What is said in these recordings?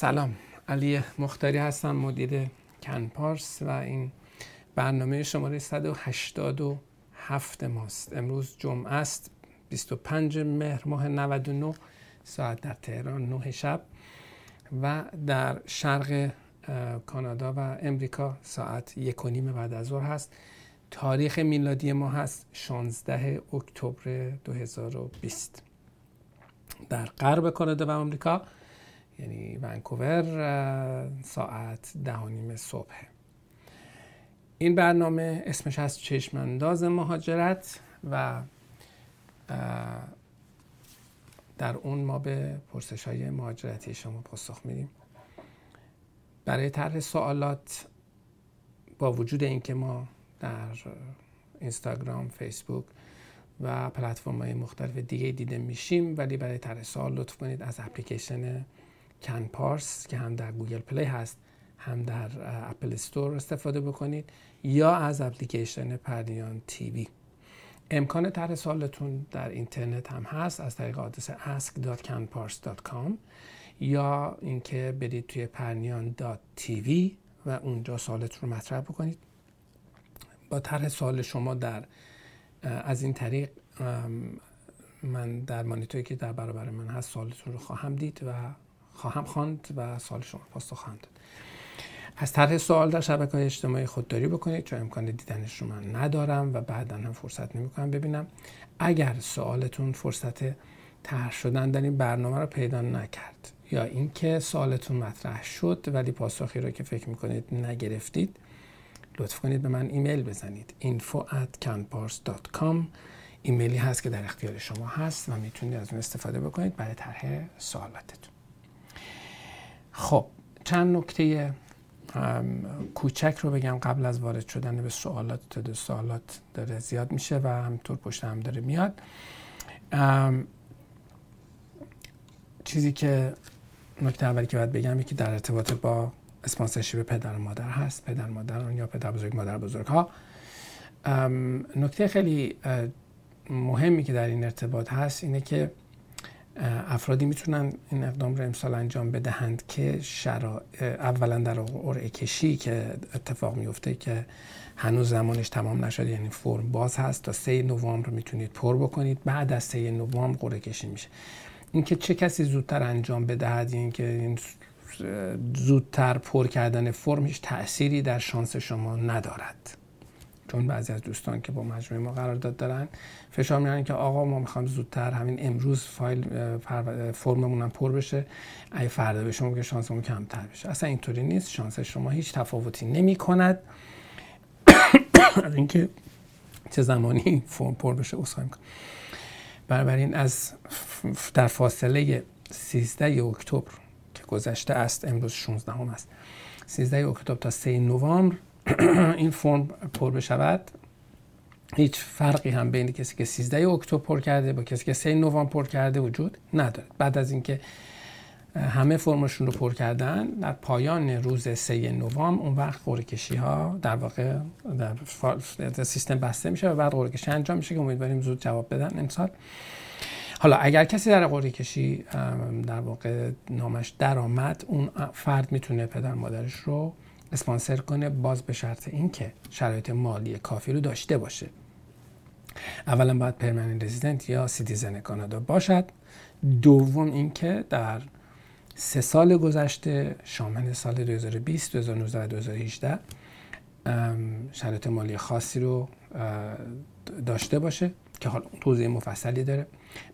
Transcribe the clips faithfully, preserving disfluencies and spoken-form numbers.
سلام، علی مختاری هستم، مدیر کنپارس و این برنامه شماره صد و هشتاد و هفت ماست. امروز جمعه است، بیست و پنجم مهر ماه نود و نه، ساعت در تهران نه شب و در شرق کانادا و امریکا ساعت یک و نیم بعد از ظهر هست. تاریخ میلادی ما هست شانزدهم اکتبر دو هزار و بیست. در غرب کانادا و امریکا یعنی ونکوور ساعت ده و نیم صبح. این برنامه اسمش هست چشم انداز مهاجرت و در اون ما به پرسش‌های مهاجرتی شما پاسخ میدیم. برای طرح سوالات با وجود اینکه ما در اینستاگرام، فیسبوک و پلتفرم‌های مختلف دیگه دیده میشیم، ولی برای طرح سوال لطف کنید از اپلیکیشن کنپارس که هم در گوگل پلی هست هم در اپل استور استفاده بکنید یا از اپلیکیشن پرنیان تیوی. امکان طرح سوالتون در اینترنت هم هست از طریق آدرس اسک دات کنپارس دات کام یا اینکه برید توی پرنیان دات تیوی و اونجا سوالتون رو مطرح بکنید. با طرح سوال شما در از این طریق من در مانیتوری که در برابر من هست سوالتون رو خواهم دید و خواهم خواند و سوال شما پاسخ خواهم داد. از طرح سوال در شبکه‌های اجتماعی خودداری بکنید چون امکان دیدنش رو من ندارم و بعداً هم فرصت نمی‌کنم ببینم. اگر سوالتون فرصت طرح شدن در این برنامه رو پیدا نکرد یا اینکه سوالتون مطرح شد ولی پاسخی رو که فکر می‌کنید نگرفتید، لطف کنید به من ایمیل بزنید. info at canpars dot com ایمیلی هست که در اختیار شما هست و میتونید از اون استفاده بکنید برای طرح سوالاتتون. خب چند نکته کوچک رو بگم قبل از وارد شدن به سوالات. تعداد سوالات داره زیاد میشه و همطور پشت هم داره میاد. چیزی که نکته اولی که باید بگم یکی در ارتباط با اسپانسرشیپ پدر و مادر هست، پدر مادران یا پدر بزرگ مادر بزرگ ها. نکته خیلی مهمی که در این ارتباط هست اینه که افرادی میتونن این اقدام رو امسال انجام بدهند که شرا... اولا در قرعه کشی که اتفاق میفته که هنوز زمانش تمام نشده، یعنی فرم باز هست تا سوم نوامبر میتونید پر بکنید. بعد از سوم نوامبر قرعه کشی میشه. اینکه چه کسی زودتر انجام بدهد، اینکه این زودتر پر کردن فرم هیچ تأثیری در شانس شما ندارد، چون بعضی از دوستان که با مجموعه ما قرارداد دارن فشار میارن که آقا ما میخوام زودتر همین امروز فایل فرممون هم پر بشه، ای فردا به شما که شانسمون کمتر بشه. اصلا اینطوری نیست. شانس شما هیچ تفاوتی نمی کند از اینکه چه زمانی فرم پر بشه. اصلا بنابراین از در فاصله سیزدهم اکتبر که گذشته است، امروز شانزدهم است، سیزدهم اکتبر تا سوم نوامبر این فرم پر بشود، هیچ فرقی هم بین کسی که سیزدهم اکتبر پر کرده با کسی که سوم نوامبر پر کرده وجود ندارد. بعد از اینکه همه فرمشون رو پر کردن در پایان روز سوم نوامبر، اون وقت قرعه کشی ها در واقع در, فا... در سیستم بسته میشه و بعد قرعه کشی انجام میشه که امیدواریم زود جواب بدن امسال. حالا اگر کسی در قرعه کشی در واقع نامش در آمد، اون فرد میتونه پدر مادرش رو اسپانسر کنه، باز به شرط اینکه شرایط مالی کافی رو داشته باشه. اولا باید پرمننت رزیدنت یا سیتیزن کانادا باشد. دوم اینکه در سه سال گذشته شامل سال دو هزار و بیست، دو هزار و نوزده و دو هزار و هجده شرایط مالی خاصی رو داشته باشه که حالا توضیح مفصلی داره.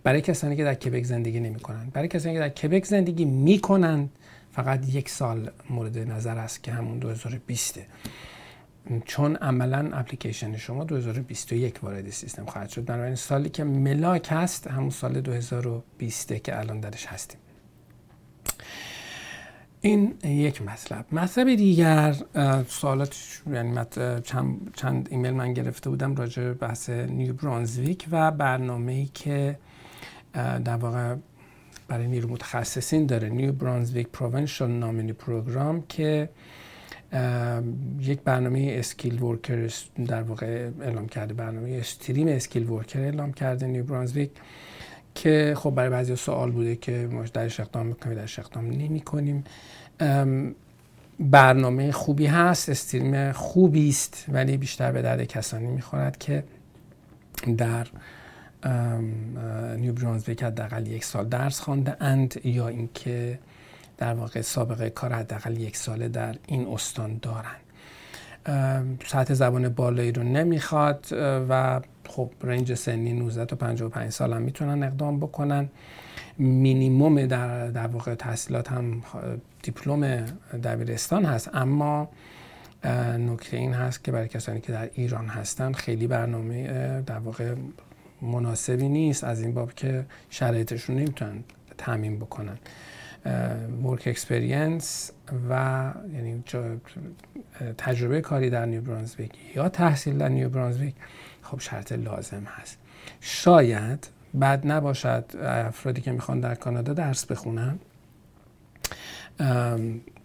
برای کسانی که در کبک زندگی نمی کنند، برای کسانی که در کبک زندگی می کنند فقط یک سال مورد نظر است که همون دو هزار و بیست، چون عملاً اپلیکیشن شما دو هزار و بیست و یک وارد سیستم خواهد شد. بنابراین سالی که ملاک هست همون سال دو هزار و بیست که الان درش هستیم. این یک مطلب. مطلب دیگر، سوالات یعنی چند چند ایمیل من گرفته بودم راجع به بحث نیو برانزویک و برنامه‌ای که در واقع برای نیرو متخصصین داره، نیو برانزویک پروونشال نامینی پروگرام، که یک برنامه اسکیل ورکر در واقع اعلام کرده، برنامه استریم اسکیل ورکر اعلام کرده نیو برانزویک که خب برای بعضی سوال بوده که ما درش اقدام میکنیم درش اقدام نمی کنیم. برنامه خوبی هست، استریم خوبی است، ولی بیشتر به درد کسانی میخورد که در نیو برانزویک حداقل یک سال درس خوانده اند یا اینکه در واقع سابقه کار حداقل یک ساله در این استان دارند. سطح زبان بالایی رو نمیخواد و خب رنج سنی نوزده تا پنجاه و پنج سال هم میتونن اقدام بکنن. مینیموم در در واقع تحصیلات هم دیپلم دبیرستان هست، اما نکته این هست که برای کسانی که در ایران هستن خیلی برنامه در واقع مناسبی نیست، از این باب که شرایطشون نمیتونن تامین بکنن. ورک اکسپریانس و یعنی تجربه کاری در نیو برانزویک یا تحصیل در نیو برانزویک خب شرط لازم هست. شاید بد نباشد افرادی که میخوان در کانادا درس بخونن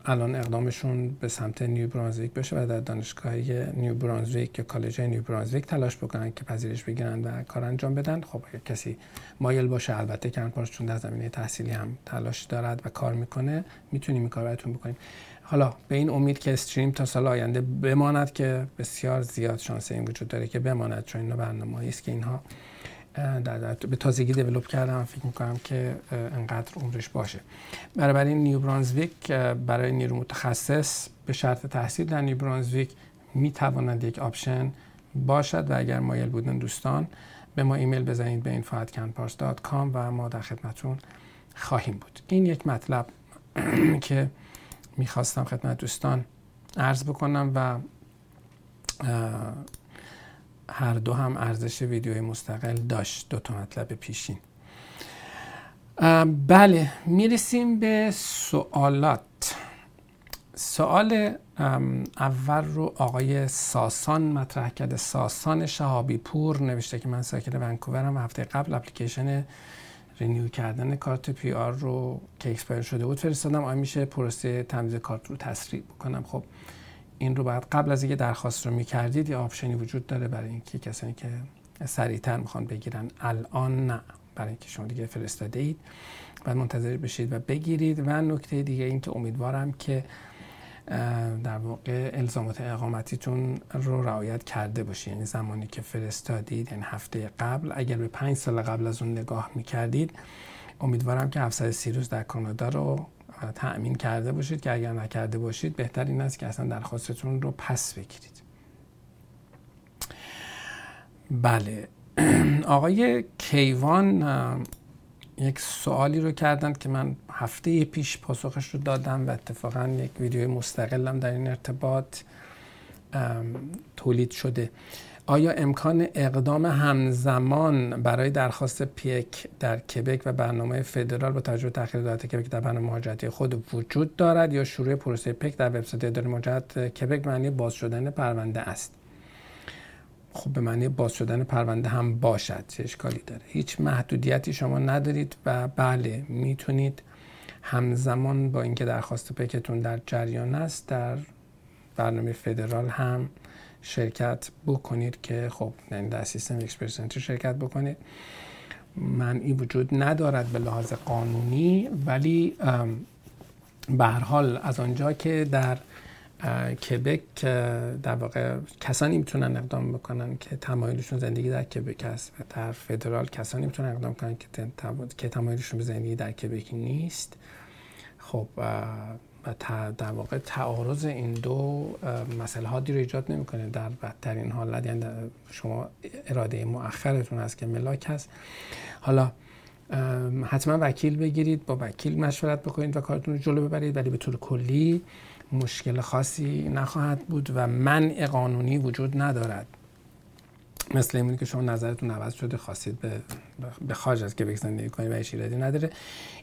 الان اقدامشون به سمت نیو برانزویک بشه و در دانشگاه نیو برانزویک یا کالج نیو برانزویک تلاش بکنن که پذیرش بگیرن و کار انجام بدن. خب اگر کسی مایل باشه، البته کنپارس چون در زمینه تحصیلی هم تلاش دارد و کار میکنه، میتونیم این کار براتون بکنیم. حالا به این امید که استریم تا سال آینده بماند که بسیار زیاد شانس این وجود داره که بماند، چون اینا برنامه‌ای است که اینها در در به تازگی دیولپ کردم، فکر میکنم که انقدر عمرش باشه. برابر این نیو برانزویک برای نیرو متخصص به شرط تحصیل در نیو برانزویک میتواند یک آپشن باشد و اگر مایل بودن دوستان به ما ایمیل بزنید به info at canpars dot com و ما در خدمتون خواهیم بود. این یک مطلب که میخواستم خدمت دوستان عرض بکنم و هر دو هم ارزش ویدیوی مستقل داشت، دو تا مطلب پیشین. بله، میرسیم به سوالات. سوال اول رو آقای ساسان مطرح کرده. ساسان شهابی پور نوشته که من ساکن ونکوورم و هفته قبل اپلیکیشن رینیو کردن کارت پی آر رو که اکسپایر شده بود فرستادم، آیا میشه پروسه تمدید کارت رو تسریع بکنم؟ خب این رو باید قبل از اینکه درخواست رو می‌کردید یه آپشنی وجود داره برای اینکه کسانی که سریع‌تر می‌خوان بگیرن، الان نه، برای اینکه شما دیگه فرستاده اید بعد منتظر بشید و بگیرید. و نکته دیگه این که امیدوارم که در واقع الزامات اقامتیتون رو رعایت کرده باشید، یعنی زمانی که فرستادید، یعنی هفته قبل، اگر به پنج سال قبل از اون نگاه می‌کردید امیدوارم که هفتصد و سی روز در کانادا رو تأمین کرده باشید که اگر نکرده باشید بهتر این است که اصلا درخواستتون رو پس بگیرید. بله، آقای کیوان یک سوالی رو کردند که من هفته پیش پاسخش رو دادم و اتفاقا یک ویدیوی مستقلم در این ارتباط تولید شده. آیا امکان اقدام همزمان برای درخواست پیک در کبک و برنامه فدرال با توجه به تأخیر دولت کبک در برنامه مهاجرتی خود وجود دارد یا شروع پروسه پیک در وبسایت اداره مهاجرت کبک معنی باز شدن پرونده است؟ خب به معنی باز شدن پرونده هم باشد، چه اشکالی داره؟ هیچ محدودیتی شما ندارید و بله میتونید همزمان با اینکه درخواست پیکتون در جریان است در برنامه فدرال هم شرکت بکنید که خب یعنی در سیستم اکسپرس انتری شرکت بکنید. معنی وجود ندارد به لحاظ قانونی، ولی به هر حال از آنجا که در کبک در واقع کسانی میتونن اقدام بکنن که تمایلشون زندگی در کبک است و در فدرال کسانی میتونن اقدام کنن که تمایلشون به زندگی در کبک نیست، خب و در واقع تعارض این دو مسئله ها دیر ایجاد نمی کنه. در بدترین حالت یعنی شما اراده مؤخرتون هست که ملاک هست. حالا حتما وکیل بگیرید، با وکیل مشورت بکنید و کارتون رو جلو ببرید، ولی به طور کلی مشکل خاصی نخواهد بود و منع قانونی وجود ندارد. مثل اینه که شما نظرتون عوض شده خواستید به خارج از کبک زندگی کنید و هیچ ایرادی نداره.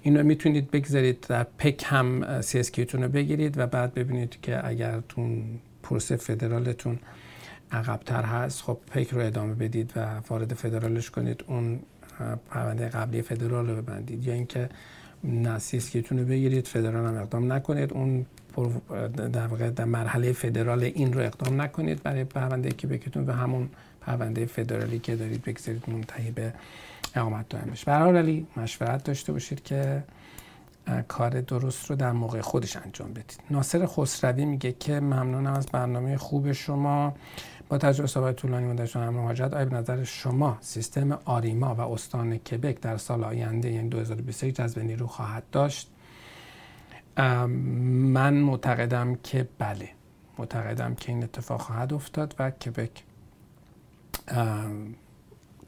اینو میتونید بگذارید در پک هم سی اس کیو تون رو بگیرید و بعد ببینید که اگر تون پروسه فدرالتون عقب‌تر هست خب پک رو ادامه بدید و وارد فدرالش کنید، اون پرونده قبلی فدرال رو ببندید، یا اینکه نه سی اس کیو تون رو بگیرید فدرال هم اقدام نکنید، اون در واقع در مرحله فدرال این رو اقدام نکنید برای پرونده کبکتون و همون پرونده فدرالی که دارید بگذارید منتهی به اقامت دائم بشه. برای علی مشورت داشته باشید که کار درست رو در موقع خودش انجام بدید. ناصر خسروی میگه که ممنونم از برنامه خوب شما. با تجربه سابقه طولانی مدت در مهاجرت، آیا به نظر شما سیستم آریما و استان کبک در سال آینده یعنی دو هزار و بیست و یک جذب نیرو خواهد داشت؟ من معتقدم که بله، معتقدم که این اتفاق خواهد افتاد و کبک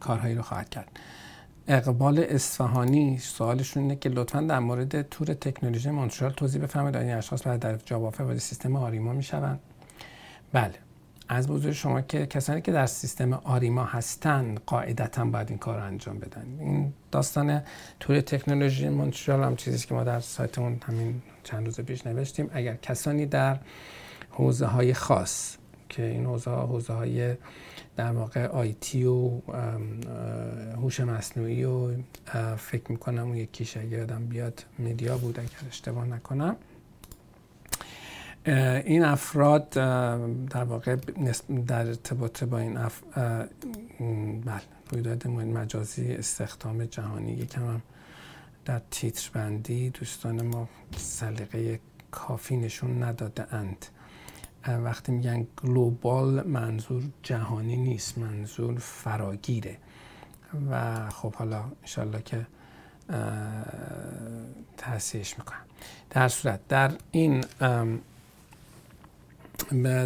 کارهایی رو خواهد کرد. اقبال اصفهانی سوالشون اینه که لطفاً در مورد تور تکنولوژی مونترال توضیح بفرمایید. این اشخاص بعد در جواب وافه وارد سیستم آریما میشوند؟ بله، از بزرگ شما که کسانی که در سیستم آریما هستن قاعدتاً باید این کار رو انجام بدن. این داستان تور تکنولوژی مونترال هم چیزیست که ما در سایتمون همین چند روز پیش نوشتیم. اگر کسانی در حوزه های خاص که این حوزه ها حوزه های در واقع آی تی و هوش مصنوعی و فکر میکنم اون یکیش اگه یادم بیاد مدیا بود اگر اشتباه نکنم، این افراد در واقع در ارتباط با این اف... بله رویداد مجازی استخدام جهانی یکم هم در تیتر بندی دوستان ما سلیقه کافی نشون نداده اند. وقتی میگن گلوبال منظور جهانی نیست، منظور فراگیره و خب حالا انشالله که تحصیحش میکنم. در صورت در این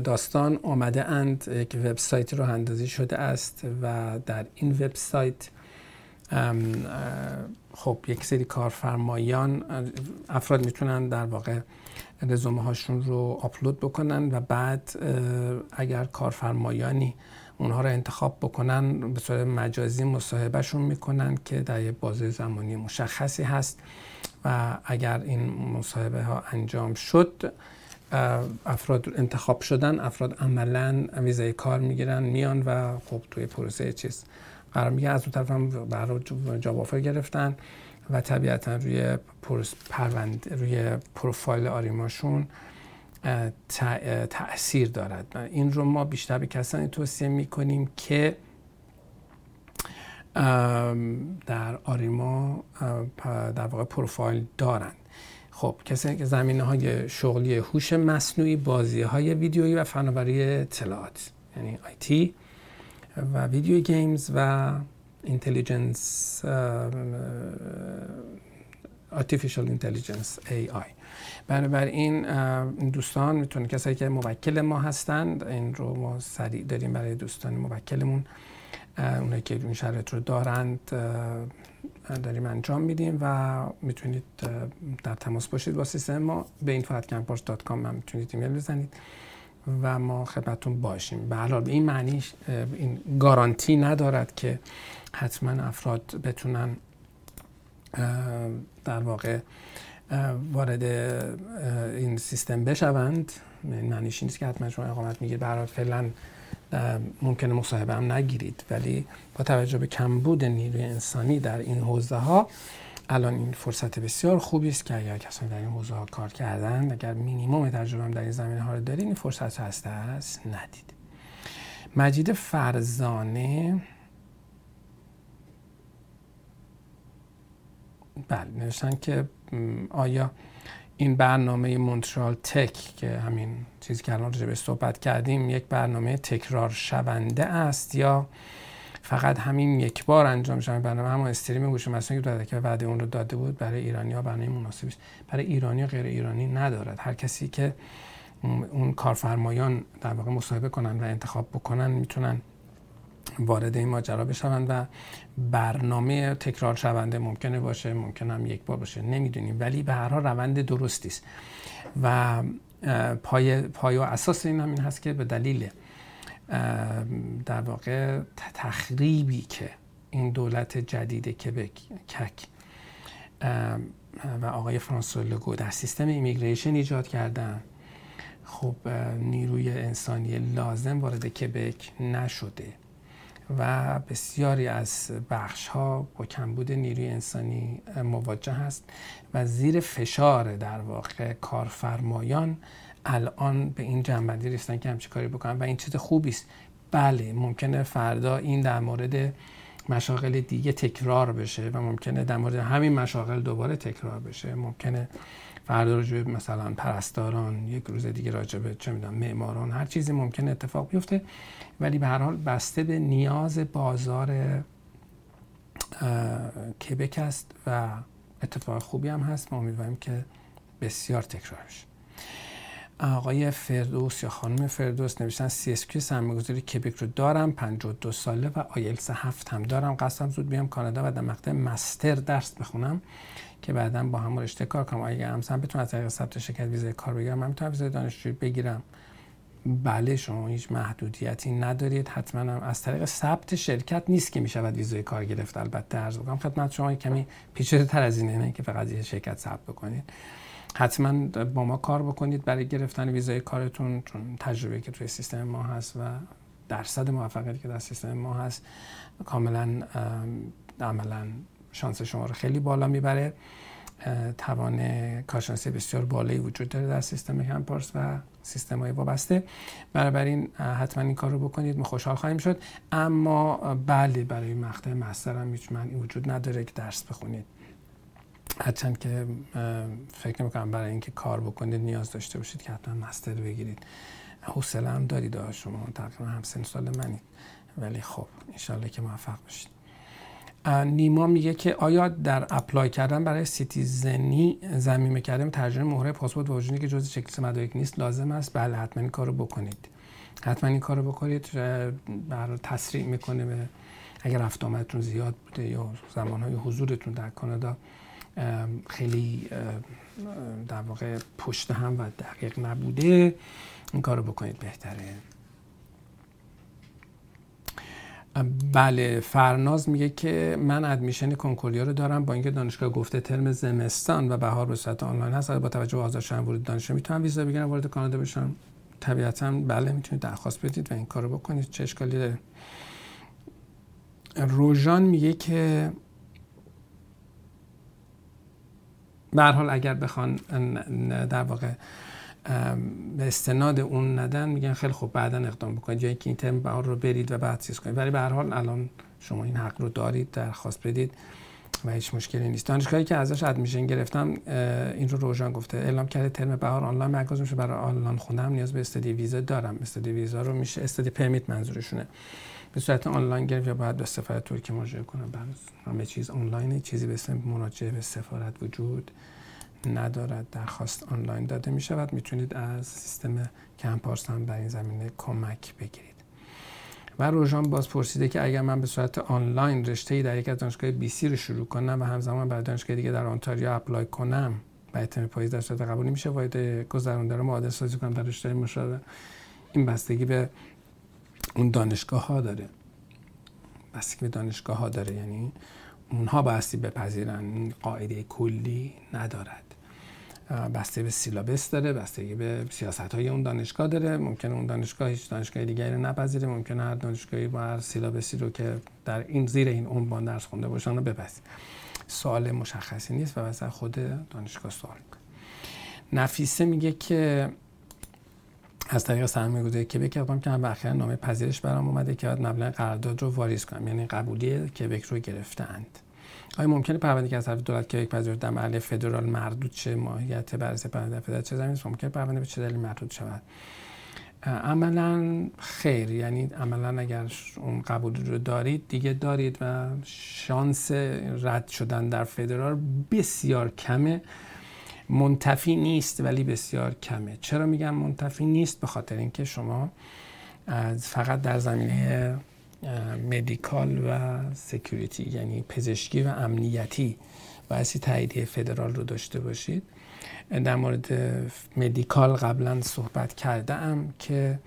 داستان آمده اند یک وبسایت رو اندازی شده است و در این وبسایت خب یک سری کارفرمایان افراد میتونن در واقع رزومه هاشون رو آپلود بکنن و بعد اگر کارفرمایانی اونها رو انتخاب بکنن به صورت مجازی مصاحبهشون میکنن که در یه بازه زمانی مشخصی هست و اگر این مصاحبه ها انجام شد افراد انتخاب شدن، افراد عملاً ویزای کار میگیرن میان و خب توی پروسه چیز قرار میگه. از اون طرف هم برای جاب آفر گرفتن و طبیعتاً روی پروند روی پروفایل آریماشون تأثیر دارد. این رو ما بیشتر به کسانی توصیه میکنیم که در آریما در واقع پروفایل دارند. خب کسانی که زمینه‌های شغلی هوش مصنوعی، بازی‌های ویدیویی و فناوری اطلاعات یعنی آی تی و ویدیو گیمز و اینتلیجنس آرتفیشال اینتلیجنس ای آی. بنابراین این دوستان میتونن کسایی که موکل ما هستند این رو ما سریع داریم برای دوستان موکلمون اونایی که این شرط رو دارند داریم انجام میدیم و میتونید در تماس باشید با سیستم ما. به info at canpars dot com من میتونید ایمیل بزنید و ما خدمتتون باشیم. به هر حال این معنیش این گارانتی ندارد که حتما افراد بتونن در واقع وارد این سیستم بشوند. این معنیش نیست که حتما شما اقامت میگیرید. به هر حال فعلا ممکنه مصاحبه هم نگیرید، ولی با توجه به کمبود نیروی انسانی در این حوزه ها الان این فرصت بسیار خوبی است که اگر کسانی در این حوزه ها کار کردن، اگر مینیمم تجربه هم در این زمینه ها رو دارین، این فرصت رو از دست ندید. مجید فرزانه بله نوشتن که آیا این برنامه مونترال تک که همین چیزی که الان راجع بهش صحبت کردیم یک برنامه تکرار شونده است یا فقط همین یک بار انجام شده؟ برنامه هم استریم گوش مصنوعی که داده که وعده اون رو داده بود برای ایرانی‌ها برنامه مناسبی است. برای ایرانی و غیر ایرانی ندارد. هر کسی که اون کارفرمایان در واقع مصاحبه کنن و انتخاب بکنن میتونن وارد این ماجرا بشن و برنامه تکرار شونده ممکنه باشه، ممکنه هم یک بار باشه، نمیدونیم، ولی به هر حال روند درستی است و پای پای و اساس این همین هست که به دلیل در واقع تخریبی که این دولت جدید کبک کک و آقای فرانسوا لگو در سیستم ایمیگریشن ایجاد کردن، خب نیروی انسانی لازم وارد کبک نشده و بسیاری از بخش‌ها با کمبود نیروی انسانی مواجه هست و زیر فشار در واقع کارفرمایان الان به این جنبندی رسیدن که همچین کاری بکنن و این چیز خوبی است. بله ممکنه فردا این در مورد مشاغل دیگه تکرار بشه و ممکنه در مورد همین مشاغل دوباره تکرار بشه. ممکنه فردا راجع به مثلا پرستاران، یک روز دیگه راجع به چه میدونم معماران، هر چیزی ممکنه اتفاق بیفته، ولی به هر حال بسته به نیاز بازار کبک است و اتفاق خوبی هم هست. ما امیدواریم که بسیار تکرار بشه. آقای فردوس یا خانم فردوس نوشتن سی اس کیو سرمایه‌گذاری کبک رو دارم، پنجاه و دو ساله و آیلتس هفت هم دارم، قصدم زود بیام کانادا و در مقطع مستر درس بخونم که بعداً با هم رشته کار کنم. اگه همسرم بتونه از طریق ثبت شرکت ویزای کار بگیرم، من میتونم ویزای دانشجویی بگیرم. بله، شما هیچ محدودیتی ندارید. حتماً هم از طریق ثبت شرکت نیست که میشود ویزای کار گرفت. البته عرض می‌کنم خدمت شما کمی پیچیده‌تر از اینه، نه که فقط یه شرکت ثبت بکنید. حتما با ما کار بکنید برای گرفتن ویزای کارتون، چون تجربه که توی سیستم ما هست و درصد موفقیتی که در سیستم ما هست کاملا عملا شانس شما رو خیلی بالا میبره. توان کارشناسی بسیار بالایی وجود داره در سیستم کنپارس و سیستم‌های وابسته، بنابراین حتما این کار رو بکنید، ما خوشحال خواهیم شد. اما بله، برای مقطع مستر هم هیچ معنی وجود نداره که درس بخونید، هرچند که فکر میکنم برای اینکه کار بکنید نیاز داشته باشید که حتما مستر بگیرید. حوصله هم دارید آقا، شما تقریبا هم سن سال منید، ولی خب انشالله که موفق بشید. نیما میگه که آیا در اپلای کردن برای سیتیزنی ضمیمه کردن ترجمه مهره پاسپورت و وجودی که جزء چکلیست مدارک نیست لازم است؟ بله، حتما این کارو بکنید، حتما این کارو بکنید. برای تسریع میکنه به اگر رفت آمدتون زیاد بوده یا زمانهای حضورتون در کانادا خیلی در واقع پشت هم و دقیق نبوده، این کارو بکنید بهتره. بله، فرناز میگه که من ادمیشن کنکوریا رو دارم، با اینکه دانشگاه گفته ترم زمستان و بهار به صورت آنلاین هست، با توجه به آزاد شدن ورود دانشجو میتونم ویزا بگیرم وارد کانادا بشم؟ طبیعتاً بله، میتونید درخواست بدید و این کارو بکنید، چه اشکالی داره. روژان میگه که به هر حال اگر بخوان در واقع به استناد اون ندن، میگن خیلی خوب بعدا اقدام بکنید، یا اینکه این ترم بهار رو برید و بعد چیز کنید، ولی به هر حال الان شما این حق رو دارید، درخواست بدید و هیچ مشکلی نیست. دانشگاهی که ازش ادمیشن گرفتم، این رو روژان گفته، اعلام کرده ترم بهار آنلاین برگزار میشه، برای آنلاین خوندم نیاز به استادی ویزا دارم. استادی ویزا رو میشه استادی پرمیت منظورشونه، به صورت آنلاین گرفت یا باید به سفارت ترکیه مراجعه کنم؟ همه چیز آنلاینه، چیزی به اسم مراجعه به سفارت وجود ندارد. درخواست آنلاین داده می شود. میتونید از سیستم کنپارس هم در این زمینه کمک بگیرید. و روژان باز پرسیده که اگر من به صورت آنلاین رشته‌ای در یک از دانشگاه بی سی رو شروع کنم و همزمان برای دانشگاه دیگه در آنتاریو اپلای کنم و اتمام پاییز در صورت قبول میشه وارد گذرانده رو معادل سازی کنم در رشته مشابه؟ این بستگی به اون دانشگاه ها داره، بستگی به دانشگاه ها داره، یعنی اونها بایستی بپذیرن، قاعده کلی ندارد. بستگی به سیلابس داره، بستگی به سیاست های اون دانشگاه داره. ممکنه اون دانشگاه هیچ دانشگاه دیگری رو نپذیره، ممکنه هر دانشگاهی با هر سیلابسی رو که در این زیر این عنوان درس خونده باشن رو بپذیره. سوال مشخصی نیست و واسه خود دانشگاه سوال میکنه. نفیسه میگه که از طریق سرمایه‌گذاری کبک اقدام کردم و اخیراً نامه پذیرش برام اومده که باید مبلغ قرارداد رو واریز کنم، یعنی قبولی کبک رو گرفتند. آیا ممکنه پرونده که از طرف دولت کبک پذیرفته در مرحله فدرال مردود چه ماهیت بررسی پرونده فدرال چه زمینه است؟ ممکنه پرونده به چه دلیل مردود شود؟ عملاً خیر، یعنی عملاً اگر اون قبولی رو دارید دیگه دارید و شانس رد شدن در فدرال بسیار کمه. منتفی نیست ولی بسیار کمه. چرا میگم منتفی نیست؟ به خاطر اینکه شما از فقط در زمینه مدیکال و سکیوریتی، یعنی پزشکی و امنیتی، واسه تایید فدرال رو داشته باشید. در مورد مدیکال قبلا صحبت کردم که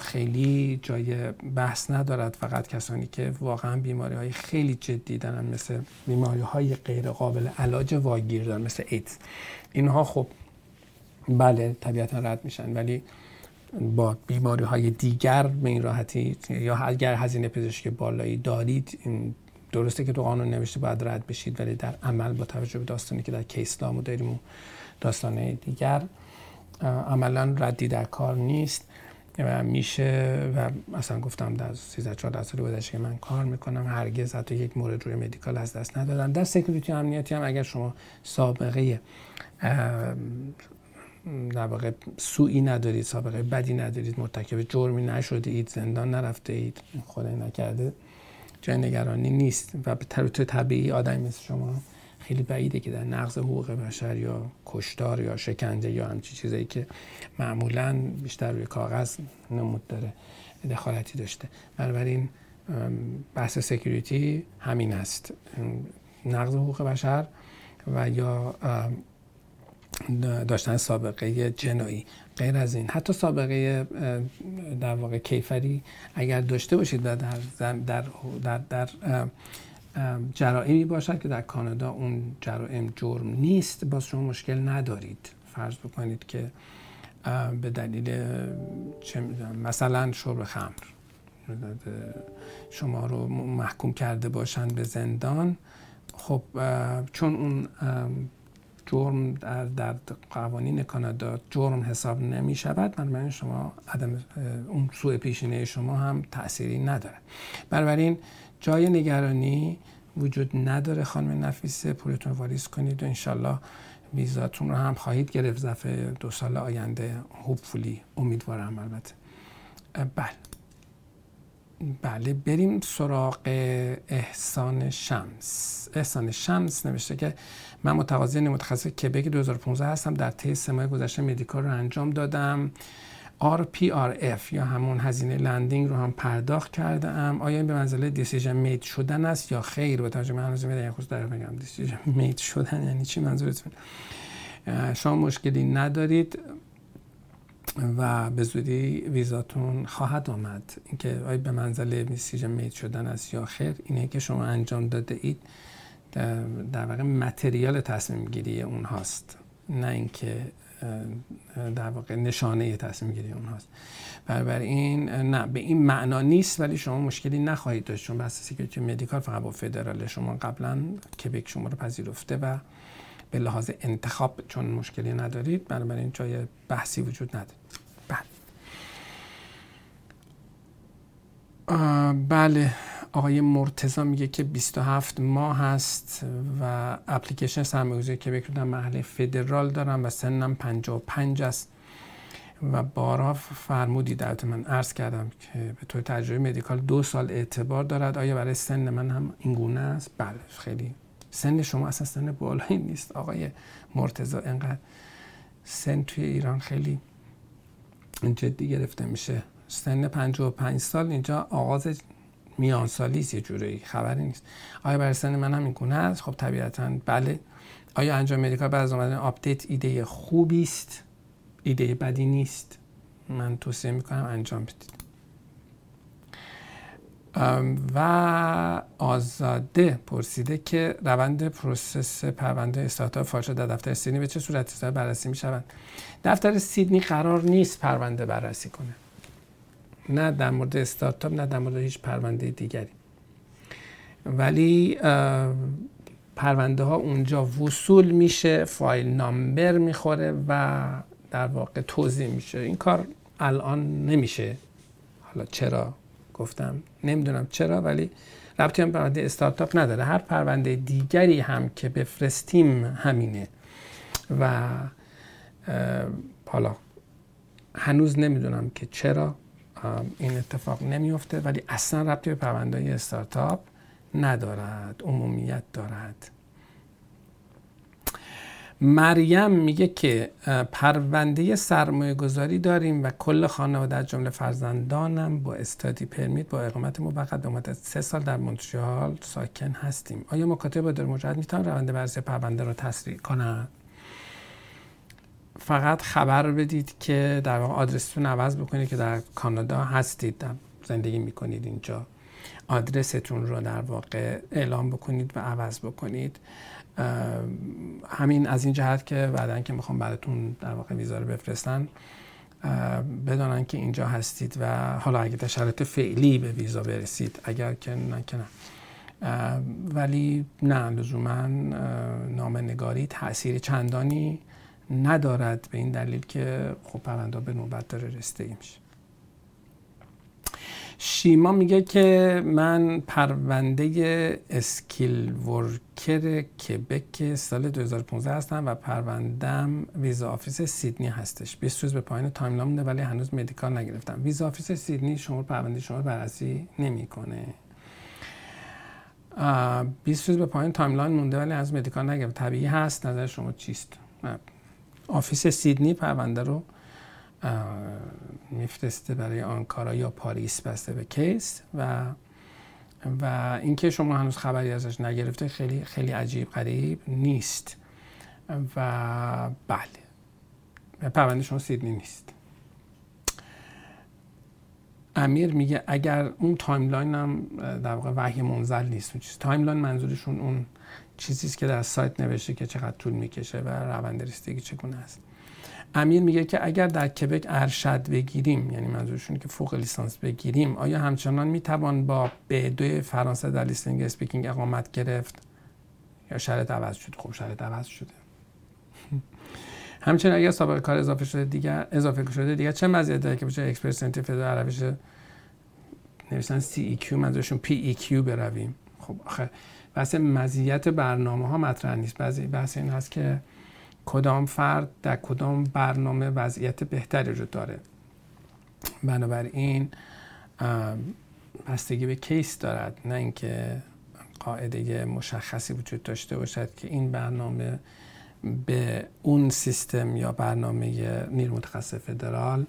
خیلی جای بحث ندارد، فقط کسانی که واقعا بیماری های خیلی جدی دارن، مثل بیماری های غیر قابل علاج واگیر دارن، مثل ایدز، اینها خب بله طبیعتا رد میشن، ولی با بیماری های دیگر به این راحتی، یا اگر هزینه پزشکی بالایی دارید، درسته که تو قانون نوشته باید رد بشید، ولی در عمل با توجه به داستانی که در کیس لامو داریم و داستانه دیگر عملا ردی در کار نیست. و میشه و مثلا گفتم در سیزده چهارده سال گذشته من کار میکنم، هرگز حتی یک مورد روی مدیکال از دست ندادم. در سکیوریتی امنیتی هم اگر شما سابقه در واقع سوئی ندارید، سابقه بدی ندارید، مرتکب جرمی نشدید، زندان نرفته اید، خدای نکرده، جای نگرانی نیست و به طور طبیعی آدمی مثل شما خیلی بعیده که در نقض حقوق بشر یا کشتار یا شکنجه یا همچین چیزایی که معمولاً بیشتر روی کاغذ نمود داره دخالتی داشته. بنابراین بحث سکیوریتی همین است، نقض حقوق بشر و یا داشتن سابقه جنایی. غیر از این حتی سابقه در واقع کیفری اگر داشته باشید و در در در, در جرائمی باشد که در کانادا اون جرائم جرم نیست، باز شما مشکل ندارید. فرض بکنید که به دلیل مثلا شرب خمر شما رو محکوم کرده باشن به زندان، خب چون اون جرم در, در قوانین کانادا جرم حساب نمی شود، بنابراین شما عدم اون سوء پیشینه شما هم تأثیری نداره. بنابراین جای نگرانی وجود نداره. خانم نفیسه، پولتون واریز کنید و انشالله ویزاتون رو هم خواهید گرفت ظرف دو سال آینده، هوپفولی، امیدوارم. البته بله بله بریم سراغ احسان شمس. احسان شمس نوشته که من متقاضی متخصص کبک دو هزار و پانزده هستم، در طی سه ماه گذشته مدیکال رو انجام دادم، آر پی آر اف یا همون هزینه لندینگ رو هم پرداخت کرده ام. آیا این به منزله دیسیژن مید شدن است یا خیر؟ با توجه به هنوز میدونم خود در بگم دیسیژن مید شدن یعنی چی منظورتون؟ شما مشکلی ندارید و به زودی ویزاتون خواهد آمد. اینکه آیا به منزله دیسیژن مید شدن است یا خیر، اینه که شما انجام داده اید در واقع متریال تصمیم گیری اونهاست، نه اینکه در واقع نشانه تصمیم گیری اونهاست. بنابراین نه به این معنا نیست، ولی شما مشکلی نخواهید داشت، چون بحث سکیوریتی مدیکال فقط با فدراله. شما قبلا کبک شما رو پذیرفته و به لحاظ انتخاب چون مشکلی ندارید، بنابراین جای بحثی وجود نداره. بله بله آقای مرتضی میگه که بیست و هفت ماه هست و اپلیکیشن سرمایه‌گذاری کبک رو در مرحله فدرال دارم و سنم پنجاه و پنج است و بارها فرمودید، البته من عرض کردم که به طور تجربه مدیکال دو سال اعتبار دارد. آیا برای سن من هم این گونه است؟ بله خیلی سن شما اصلا سن بالایی نیست آقای مرتضی، اینقدر سن توی ایران خیلی جدی گرفته میشه. سن پنجاه و پنج سال اینجا آغاز میان سالیست، یه جوری خبری نیست. آیا برای سن من هم این گونه است؟ خب طبیعتاً بله. آیا انجام مدیکال بعد از آمدن آپدیت ایده خوبی است؟ ایده بدی نیست، من توصیه میکنم انجام بدید. و آزاده پرسیده که روند پروسس پرونده استارتاپ فایل شده در دفتر سیدنی به چه صورت بررسی میشوند؟ دفتر سیدنی قرار نیست پرونده بررسی کنه، نه در مورد استارتاپ نه در مورد هیچ پرونده دیگری، ولی پرونده ها اونجا وصول میشه، فایل نامبر میخوره و در واقع توزیع میشه. این کار الان نمیشه، حالا چرا گفتم نمیدونم چرا، ولی ربطی هم پرونده استارتاپ نداره. هر پرونده دیگری هم که بفرستیم همینه و حالا هنوز نمیدونم که چرا این اتفاق نمیفته، ولی اصلا ربطی به پرونده‌های استارتاپ ندارد، عمومیت دارد. مریم میگه که پرونده سرمایه گذاری داریم و کل خانواده از جمله فرزندانم با استادی پرمیت با اقامت موقت به مدت سه سال در مونترال ساکن هستیم. آیا مکاتبه با دور مجرد میتونن روند بررسی پرونده رو تسریع کنند؟ فقط خبر بدید که در واقع آدرستون عوض بکنید که در کانادا هستید، زندگی میکنید اینجا، آدرستون رو در واقع اعلام بکنید و عوض بکنید. همین از این جهت که بعداً که میخوام براتون در واقع ویزا رو بفرستن بدانن که اینجا هستید و حالا اگه در شرایط فعلی به ویزا برسید، اگر که نه که نه، ولی نه لزوماً نامه‌نگاری تأثیر چندانی ندارد، به این دلیل که خب پرونده به نوبت داره رسیدگی میشه. شیما میگه که من پرونده اسکیل ورکر کبک سال دو هزار و پانزده هستم و پروندم ویزا آفیس سیدنی هستش. بیست روز به پایان تایملاین مونده ولی هنوز مدیکال نگرفتم. ویزا آفیس سیدنی شما پرونده شما رو بررسی نمی‌کنه. بیست روز به پایان تایملاین مونده ولی هنوز مدیکال نگرفتم. طبیعی هست. نظر شما چیست؟ آفیس سیدنی پرونده رو میفرسته برای آنکارا یا پاریس بسته به کیس و و اینکه شما هنوز خبری ازش نگرفته خیلی خیلی عجیب غریب نیست و بله پرونده شما سیدنی نیست. امیر میگه اگر اون تایملاین هم در واقع وحی منزل نیست. تایملاین منظورشون اون چیزیست که در سایت نوشته که چقدر طول میکشه و روند رسیدگی چگونه است. امیر میگه که اگر در کبک ارشد بگیریم، یعنی منظورشون که فوق لیسانس بگیریم، آیا همچنان میتوان با بی دو فرانسه در لیسنینگ اسپیکینگ اقامت گرفت یا شرط عوض شد؟ خب شرط عوض شده. همچنین اگر سابقه کار اضافه شده دیگر اضافه شده دیگر چه مزیت داره که بشه اکسپرس انتری فدرال عربیش نوشتن سی ای کیو منظورشون پی ای کیو برویم؟ خب آخه واسه مزیت برنامه‌ها مطرح نیست، بعضی بحث این هست که کدام فرد در کدام برنامه وضعیت بهتری رو داره. بنابراین بستگی به کیس دارد، نه اینکه قاعده مشخصی وجود داشته باشد که این برنامه به اون سیستم یا برنامه نیرو متخصص فدرال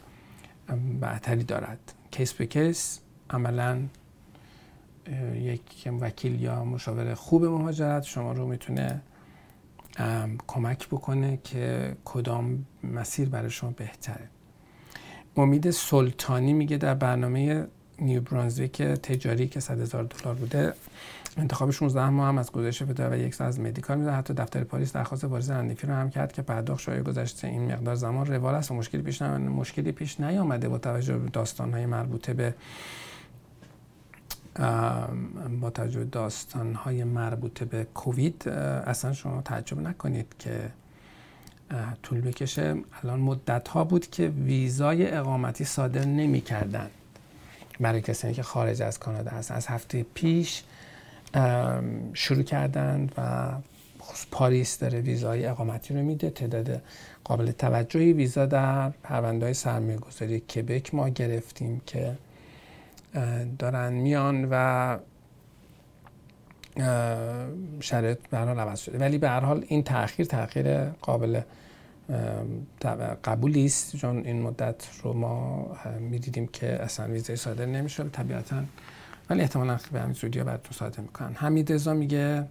برتری دارد. کیس به کیس عملاً یک وکیل یا مشاور خوب مهاجرت شما رو میتونه کمک بکنه که کدام مسیر برای شما بهتره. امید سلطانی میگه در برنامه نیو برانزویک تجاری که صد هزار دلار بوده انتخاب شانزده ماه هم از گزارش فدرال و یک سال از مدیکال میده. حتی دفتر پاریس درخواست واریز رانیفی رو هم کرد که پرداخت شایع گذشته این مقدار زمان روال است و مشکلی پیش نه مشکلی پیش نیامده با توجه به داستان‌های مربوطه به با توجه به داستان‌های مربوطه به کووید اصلا شما تعجب نکنید که طول بکشه. الان مدت‌ها بود که ویزای اقامتی صادر نمی‌کردن برای کسانی که خارج از کانادا هستن. از هفته پیش شروع کردن و پاریس داره ویزای اقامتی رو میده. تعداد قابل توجهی ویزا در پرونده‌های سرمایه‌گذاری کبک ما گرفتیم که دارن میان و شرط به هر حال عوض شده، ولی به هر حال این تأخیر تأخیر قابل قبولی است چون این مدت رو ما میدیدیم که اصلا ویزای صادر نمیشه طبیعتاً، ولی احتمالاً به همین زودی‌ها براتون صادر میکنن. حمید رضا میگه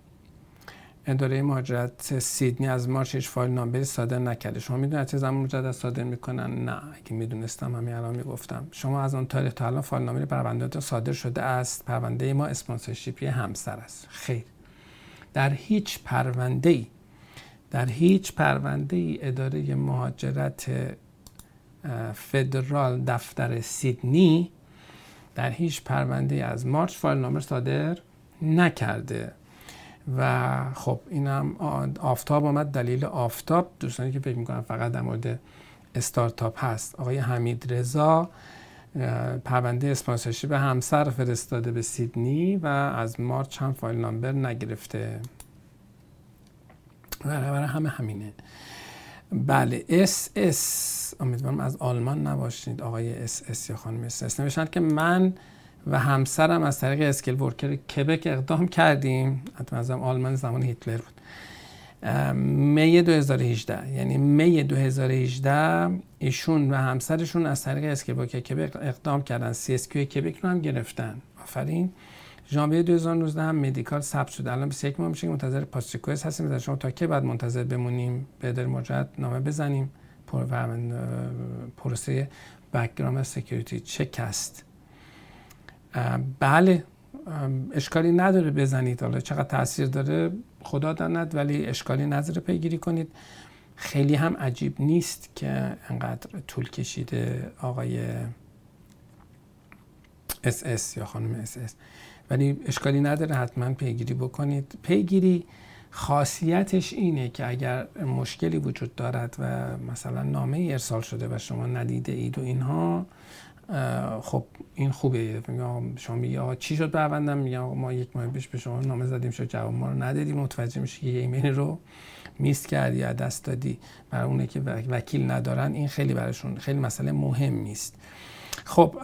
اداره مهاجرت سیدنی از مارچ هیچ فایل نامبری صادر نکرده. شما میدونید چه زمان مجدد صادر میکنن؟ نه، اگه میدونستم همین الان میگفتم. شما از اون تاریخ تا الان فایل نامبری پرونده‌تون صادر شده است. پرونده ما اسپانسرشیپی همسر است. خیر، در هیچ پرونده‌ای در هیچ پرونده‌ای اداره مهاجرت فدرال دفتر سیدنی در هیچ پرونده‌ای از مارچ فایل نامبر صادر نکرده. و خب اینم آفتاب آمد. دلیل آفتاب دوستانی که فکر میکنن فقط در مورد استارتاپ هست، آقای حمید رضا پرونده اسپانسرشیپ همسر فرستاده به سیدنی و از مارچ هم فایل نامبر نگرفته. برای همه همینه. بله. اس اس امیدوارم از آلمان نباشید. آقای اس اس یا خانم اس اس نوشتن که من و همسرم از طریق اسکیل ورکر کبک اقدام کردیم. حتما آلمان زمان هیتلر بود. می دو هزار و هجده یعنی می دو هزار و هجده ایشون و همسرشون از طریق اسکیل ورکر کبک اقدام کردن. سی اس کیو کبک رو هم گرفتن. آفرین. ژانویه دو هزار و نوزده هم مدیکال ثبت شد. الان بیست و یک ماه میشه که منتظر پاسپورت هستیم. مثلا شما تا کی بعد منتظر بمونیم به اداره مهاجرت نامه بزنیم؟ پروسه بک‌گراند سکیوریتی چک است. بله، اشکالی نداره بزنید. حالا چقدر تاثیر داره خدا داند، ولی اشکالی نداره پیگیری کنید. خیلی هم عجیب نیست که انقدر طول کشیده آقای اس اس یا خانم اس اس، ولی اشکالی نداره حتما پیگیری بکنید. پیگیری خاصیتش اینه که اگر مشکلی وجود دارد و مثلا نامه ارسال شده و شما ندیده اید و اینها، خب این خوبه. میگم شما میگی آقا چی شد پروندم، میگم ما یک ماه پیش به شما نامه زدیم، شما جواب ما رو ندادی، متوجه میشه که ایمیل رو میس کردی یا دست دادی. برای اونه که وکیل ندارن این خیلی براشون خیلی مسئله مهم است. خب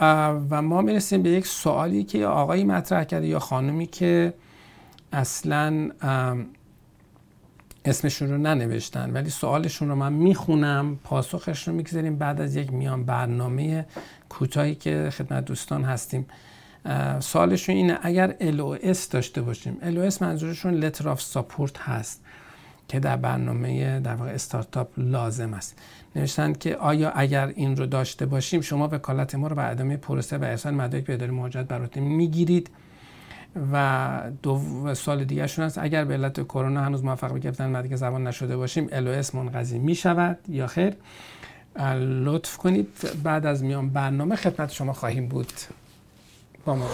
و ما میرسیم به یک سوالی که آقایی مطرح کرده یا خانومی که اصلا اسمشون رو ننوشتن، ولی سوالشون رو من میخونم، پاسخش رو میگذاریم بعد از یک میان برنامه کوتاهی که خدمت دوستان هستیم. سوالشون اینه اگر ال او اس داشته باشیم، ال او اس منظورشون Letter of Support هست که در برنامه در واقع استارتاپ لازم است. نوشتن که آیا اگر این رو داشته باشیم شما وکالت ما رو به ادامه پروسه و ارسال مدارک به اداره مهاجرت براتون میگیرید؟ و دو سال دیگه شون هست اگر به علت کرونا هنوز موفق به گرفتن مدارک زبان نشده باشیم ال او اس منقضی می شود یا خیر؟ لطف کنید بعد از میان برنامه خدمت شما خواهیم بود. با ما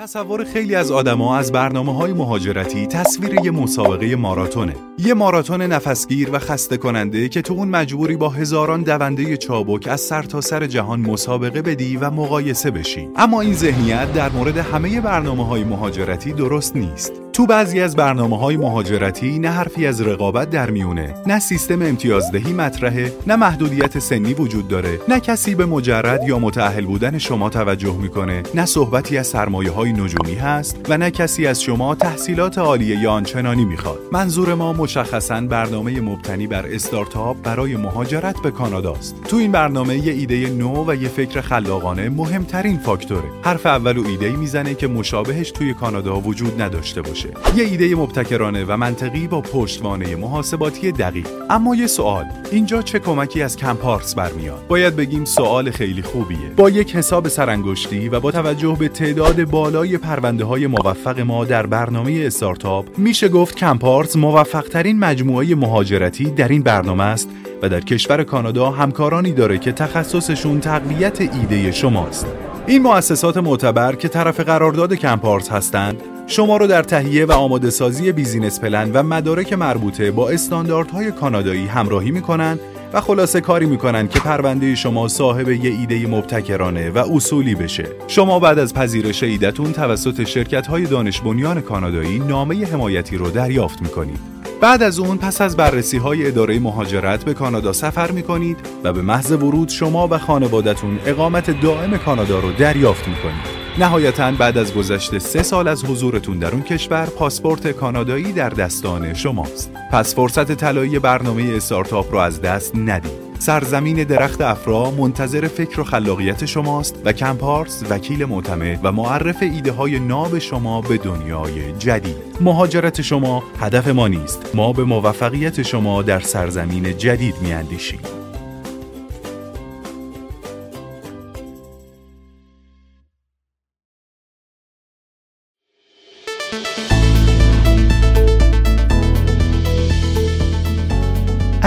تصور خیلی از آدما از برنامه‌های مهاجرتی تصویر یه مسابقه ماراتونه. یه ماراتون نفسگیر و خسته کننده که تو اون مجبوری با هزاران دونده چابک از سر تا سر جهان مسابقه بدی و مقایسه بشی. اما این ذهنیت در مورد همه برنامه‌های مهاجرتی درست نیست. تو بعضی از برنامه‌های مهاجرتی نه حرفی از رقابت در میونه، نه سیستم امتیازدهی مطرحه، نه محدودیت سنی وجود داره، نه کسی به مجرد یا متأهل بودن شما توجه میکنه، نه صحبتی از سرمایه‌های نجومی هست و نه کسی از شما تحصیلات عالیه یا آنچنانی میخواد. منظور ما مشخصاً برنامه مبتنی بر استارتاپ برای مهاجرت به کانادا است. تو این برنامه یه ایده نو و یه فکر خلاقانه مهمترین فاکتوره. حرف اول و ایده‌ای میزنه که مشابهش توی کانادا وجود نداشته باشه. یه ایده مبتکرانه و منطقی با پشتوانه محاسباتی دقیق. اما یه سوال، اینجا چه کمکی از کمپارس برمیاد؟ باید بگیم سوال خیلی خوبیه. با یک حساب سرانگشتی و با توجه به تعداد بالای پرونده‌های موفق ما در برنامه استارتاپ، میشه گفت کمپارس موفق‌ترین مجموعه مهاجرتی در این برنامه است و در کشور کانادا همکارانی داره که تخصصشون تقویت ایده شماست. این مؤسسات معتبر که طرف قرارداد کمپارس هستند، شما رو در تهیه و آماده سازی بیزینس پلن و مدارک مربوطه با استانداردهای کانادایی همراهی میکنن و خلاصه کاری میکنن که پرونده شما صاحب یه ایده مبتکرانه و اصولی بشه. شما بعد از پذیرش ایده‌تون توسط شرکت‌های دانش بنیان کانادایی نامه حمایتی رو دریافت میکنید. بعد از اون پس از بررسی‌های اداره مهاجرت به کانادا سفر می‌کنید و به محض ورود شما و خانواده‌تون اقامت دائم کانادا رو دریافت می‌کنید. نهایتاً بعد از گذشت سه سال از حضورتون در اون کشور، پاسپورت کانادایی در دستان شماست. پس فرصت طلایی برنامه استارتاپ رو از دست ندید. سرزمین درخت افرا منتظر فکر و خلاقیت شماست و کمپارس وکیل معتمد و معرف ایده‌های ناب شما به دنیای جدید. مهاجرت شما هدف ما نیست، ما به موفقیت شما در سرزمین جدید می‌اندیشیم.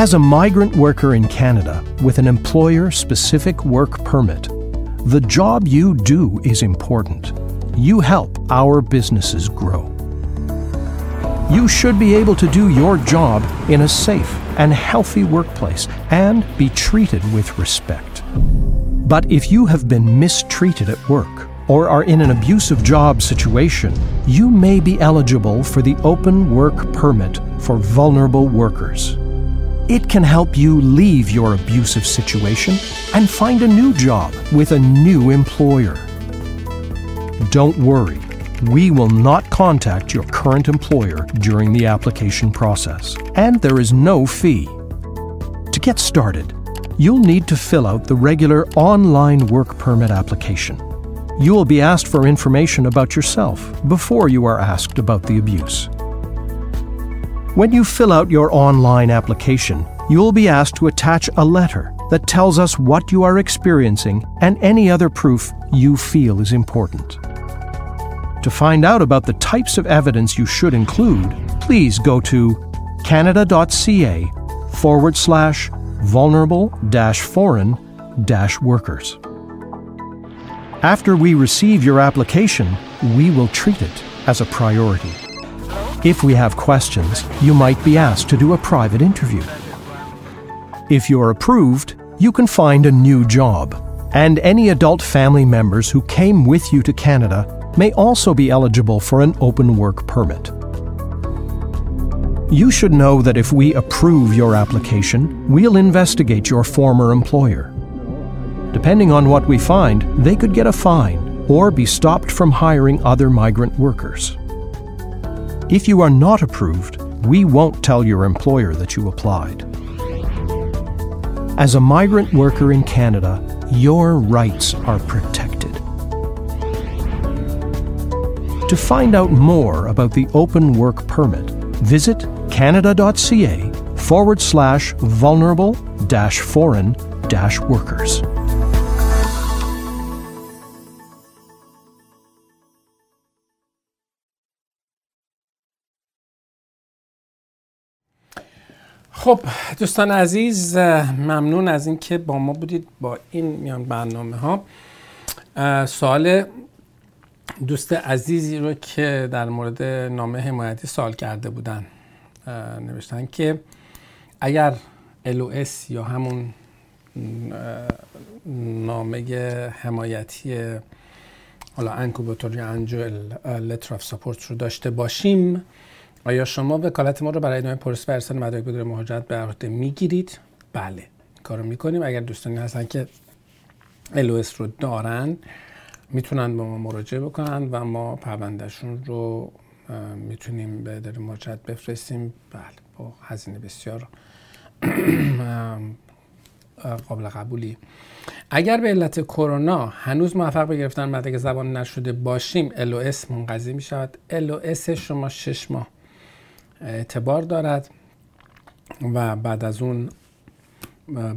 As a migrant worker in Canada with an employer-specific work permit, the job you do is important. You help our businesses grow. You should be able to do your job in a safe and healthy workplace and be treated with respect. But if you have been mistreated at work or are in an abusive job situation, you may be eligible for the Open Work Permit for vulnerable workers. It can help you leave your abusive situation and find a new job with a new employer. Don't worry, we will not contact your current employer during the application process, and there is no fee. To get started, you'll need to fill out the regular online work permit application. You will be asked for information about yourself before you are asked about the abuse. When you fill out your online application, you will be asked to attach a letter that tells us what you are experiencing and any other proof you feel is important. To find out about the types of evidence you should include, please go to canada.ca forward slash vulnerable dash foreign dash workers. After we receive your application, we will treat it as a priority. If we have questions, you might be asked to do a private interview. If you're approved, you can find a new job, and any adult family members who came with you to Canada may also be eligible for an open work permit. You should know that if we approve your application, we'll investigate your former employer. Depending on what we find, they could get a fine or be stopped from hiring other migrant workers. If you are not approved, we won't tell your employer that you applied. As a migrant worker in Canada, your rights are protected. To find out more about the Open Work Permit, visit canada.ca forward slash vulnerable dash foreign dash workers. خب دوستان عزیز، ممنون از این که با ما بودید با این میان برنامه ها. سوال دوست عزیزی رو که در مورد نامه حمایتی سوال کرده بودن، نوشتن که اگر ال او اس یا همون نامه حمایتی حالا انکوباتوری انجل لتر آف ساپورت رو داشته باشیم، آیا شما وکالت ما رو برای ادامه پروسه و ارسال مدارک بدون مهاجرت به عهده میگیرید؟ بله، کارو میکنیم. اگر دوستانی هستن که ال او اس رو دارن میتونن با ما مراجعه بکنن و ما پروندهشون رو میتونیم به اداره مهاجرت بفرستیم. بله، با هزینه بسیار قابل قبولی. اگر به علت کرونا هنوز موفق به گرفتن مدرک زبان نشده باشیم، ال او اس منقضی میشود. ال او اس شما شش ماه اعتبار دارد و بعد از اون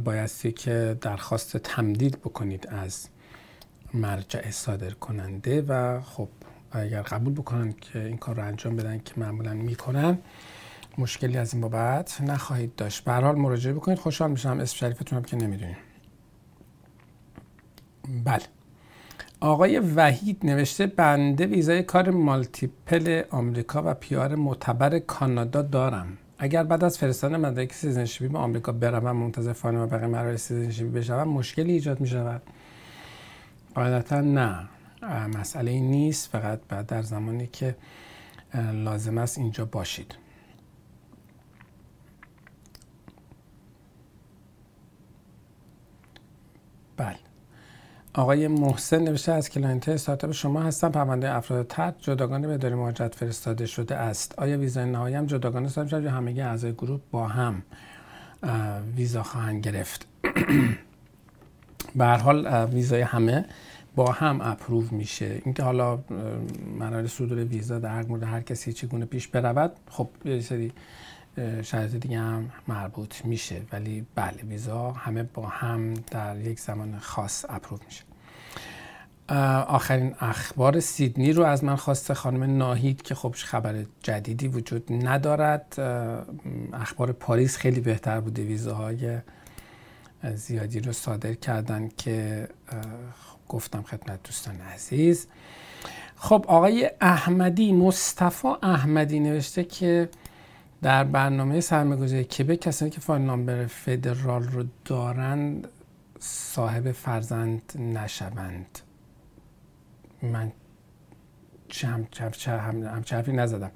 بایستی که درخواست تمدید بکنید از مرجع صادر کننده و خب اگر قبول بکنن که این کار رو انجام بدن که معمولا میکنن، مشکلی از این بابت نخواهید داشت. به هر حال مراجعه بکنید، خوشحال میشم. اسم شریفتون هم که نمیدونیم. بله، آقای وحید نوشته بنده ویزای کار مالتیپل آمریکا و پی آر معتبر کانادا دارم. اگر بعد از فرستادن مدرک سیتیزنشیپ به آمریکا بروم منتظر فامیل و بقیه مراحل سیتیزنشیپ بشم، مشکلی ایجاد میشود؟ قاعدتا نه، مسئله این نیست، فقط بعد در زمانی که لازم است اینجا باشید. بله، آقای محسن نوشته از کلاینت استارتاپ شما هستم، پرونده افراد تر جداگانه به اداره مهاجرت فرستاده شده است. آیا ویزای نهایی هم جداگانه صادر شده یا همگی اعضای گروه با هم ویزا خواهند گرفت؟ به هر حال ویزای همه با هم اپروو میشه. اینکه حالا مراحل صدور ویزا در هر مورد هر کسی چگونه پیش برود، خب یه سری شرایط دیگه هم مربوط میشه، ولی بله ویزا همه با هم در یک زمان خاص اپروو میشه. آخرین اخبار سیدنی رو از من خواسته خانم ناهید که خب خبر جدیدی وجود ندارد. اخبار پاریس خیلی بهتر بوده، ویزاهای زیادی رو صادر کردن که گفتم خدمت دوستان عزیز. خب آقای احمدی مصطفی احمدی نوشته که در برنامه سرمایه‌گذاری کبک کسانی که فایل نامبر فدرال رو دارند صاحب فرزند نشوند. من چم چم چم هم چرفی نزدم.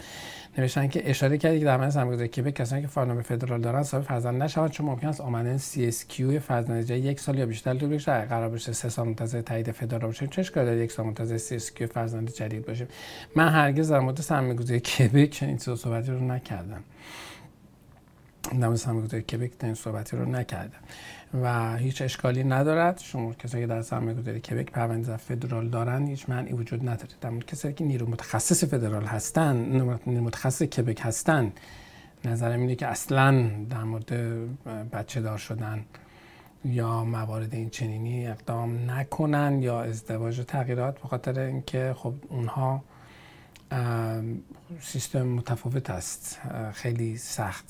نوشتن که اشاره کردی که در برنامه سرمایه‌گذاری کبک کسانی که فایل نامبر فدرال دارند صاحب فرزند نشوند، چون ممکن است آمدن سی اس کیو فرزند یک سال یا بیشتر طول بکشه. قرار باشه سه سال منتظر تایید فدرال باشیم، چه اشکالی داره یک سال منتظر سی اس کیو فرزند جدید باشیم؟ من هرگز در مورد سرمایه‌گذاری کبک این صحبتی رو نکردم. نام سرمایه‌گذاری کبک این صحبتی رو نکردم و هیچ اشکالی ندارد. شما کسایی که در سرمایه‌گذاری کبک پرونده فدرال دارن هیچ معنی وجود نداره. در مورد کسایی که نیرو متخصص فدرال هستن، نیرو متخصص کبک هستن، نظرم اینه که اصلاً در مورد بچه دار شدن یا موارد این چنینی اقدام نکنن یا ازدواج و تغییرات، به خاطر اینکه خب اونها سیستم متفاوت است، خیلی سخت،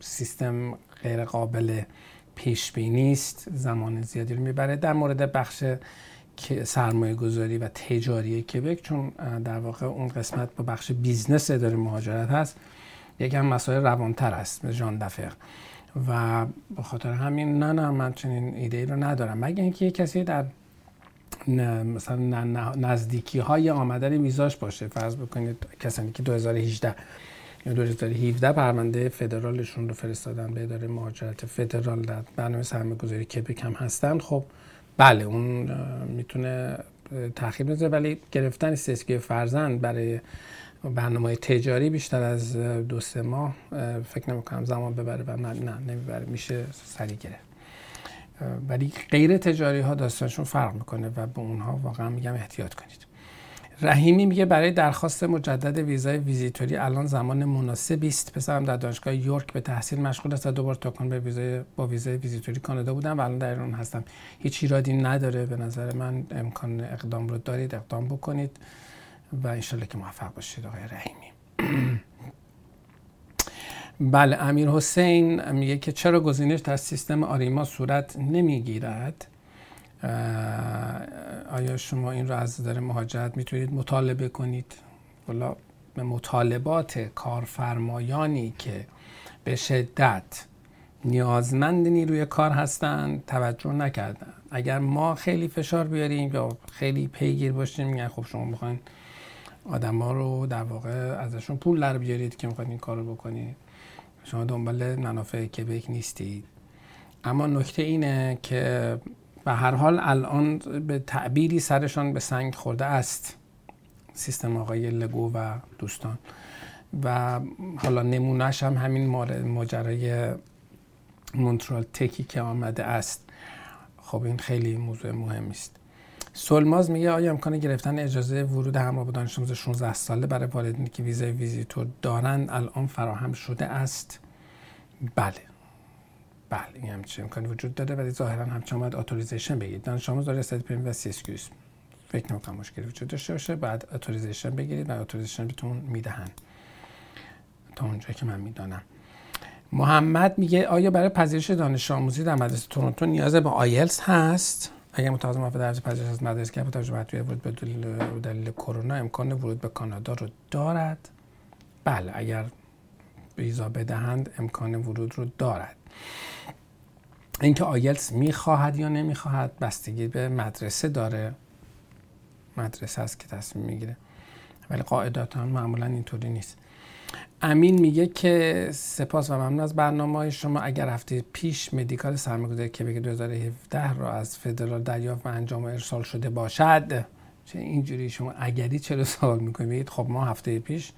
سیستم غیر قابل پیش بینی است، زمان زیادی رو میبره. در مورد بخش سرمایه گذاری و تجاری کبک، چون در واقع اون قسمت با بخش بیزنس اداره مهاجرت هست، یکم مسائل روانتر است، جان دفق، و به خاطر همین نه نه من چنین ایده‌ای رو ندارم، مگر اینکه کسی در مثلا نزدیکی های آمدن ویزاش باشه. فرض بکنید کسانی که دو هزار و هجده یا دو هزار و هفده پرونده فدرالشون رو فرستادن به اداره مهاجرت فدرال در برنامه سرمایه‌گذاری کبک هم هستن، خب بله اون میتونه تأخیر بذاره، ولی گرفتن سی اس کی فرزند برای برنامه تجاری بیشتر از دو سه ماه فکر نمی‌کنم زمان ببره و نه نه نمیبره، میشه سریع گرفت. ولی غیر تجاری ها داستانشون فرق میکنه و به اونها واقعا میگم احتیاط کنید. رحیمی میگه برای درخواست مجدد ویزای ویزیتوری الان زمان مناسبی است. پسرم در دانشگاه یورک به تحصیل مشغول است و دوبار تاکن به ویزای با ویزای ویزیتوری کانادا بودم و الان در ایران هستم. هیچ ایرادی نداره، به نظر من امکان اقدام رو دارید، اقدام بکنید و انشالله که موفق باشید آقای رحیمی. بله امیر حسین میگه که چرا گزینش در سیستم آریما صورت نمیگیرد؟ آیا شما این رو از اداره مهاجرت میتونید مطالبه کنید؟ والا به مطالبات کارفرمایانی که به شدت نیازمند نیروی کار هستند توجه نکردن. اگر ما خیلی فشار بیاریم یا خیلی پیگیر باشیم میگن خب شما میخواین آدم ها رو در واقع ازشون پول در بیارید که میخواید این کار رو بکنید، شما دنبال منافع کبک نیستید. اما نکته اینه که به هر حال الان به تعبیری سرشان به سنگ خورده است، سیستم آقای لگو و دوستان، و حالا نمونهش هم همین ماجرای مونترال تکی که آمده است. خب این خیلی موضوع مهم است. سلماز میگه آیا امکان گرفتن اجازه ورود همراه با دانش آموز شانزده ساله برای والدینی که ویزای ویزیتور دارند الان فراهم شده است؟ بله بله این همچین امکانی وجود داره، ولی ظاهرا همچنان باید اتوریزیشن بگیرید. دانش آموز داره استادی پریم و سی اس کیوز، فکر نمی‌کنم مشکلی وجود داشته باشه. بعد اتوریزیشن بگیرید و اتوریزیشن بهتون میدهن تا اونجایی که من میدونم. محمد میگه آیا برای پذیرش دانش آموزی در مدرسه تورنتو نیاز به آیلتس هست؟ اگر متقاضی موفق در پذیرش از مدرسه که متوجه مدرسه ورود به دلیل دلیل کرونا امکان ورود به کانادا رو دارد؟ بله اگر ویزا بدهند امکان ورود رو دارد. اینکه آیلتس میخواهد یا نمیخواهد بستگی به مدرسه داره، مدرسه است که تصمیم میگیره، ولی قاعدتا معمولا اینطوری نیست. امین میگه که سپاس و ممنون از برنامه‌های شما. اگر هفته پیش مدیکال سرمایه‌گذاری کبک دو هزار و هفده را از فدرال دریافت و انجام و ارسال شده باشد، چه اینجوری شما اگری چرا سوال میکنید؟ خب ما هفته پیش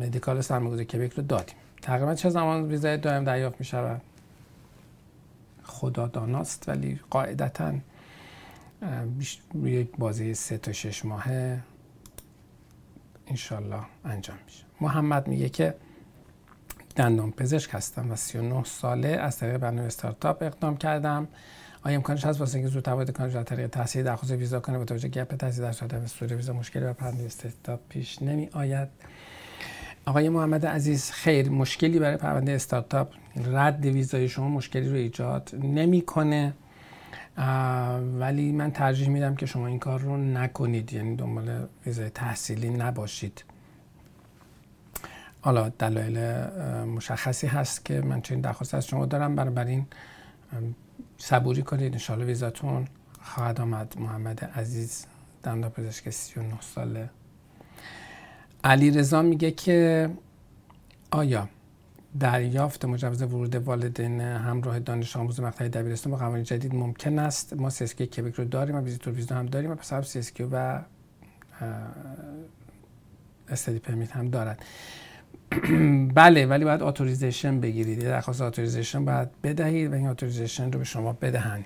مدیکال سرمایه‌گذاری کبک رو دادیم. تقریبا چه زمان ویزای دائم دریافت میشود؟ خدا داناست، ولی قاعدتاً یک بازه سه تا شش ماهه انشالله انجام میشه. محمد میگه که دندان پزشک هستم و سی و نه ساله، از طریق برنامه استارتاپ اقدام کردم. آیا امکانش هست واسه اینکه زودتر وارد کانادا از طریق تحصیل درخواست ویزا کنه؟ با توجه به گپ تحصیل در شدن استوری ویزا مشکلی برای پرونده استارتاپ پیش نمی آید؟ آقای محمد عزیز خیر، مشکلی برای پرونده استارتاپ رد ویزای شما مشکلی رو ایجاد نمیکنه، ولی من ترجیح میدم که شما این کار رو نکنید، یعنی دنبال ویزای تحصیلی نباشید. حالا دلایل مشخصی هست که من چنین درخواست از شما دارم، برای این صبوری کنید، انشالله ویزاتون خواهد آمد. محمد عزیز دندانپزشک سی و نه ساله. علی رضا میگه که آیا دریافت مجوز ورود والدین همراه دانش آموز مقطع دبیرستان با قوانین جدید ممکن است؟ ما سی اس کی کبک رو داریم و ویزیتور ویزا هم داریم و پسر سی اس کی و استادی پرمیت هم دارد. بله ولی باید اتوریزیشن بگیرید، درخواست اتوریزیشن باید بدهید و این اتوریزیشن رو به شما بدهند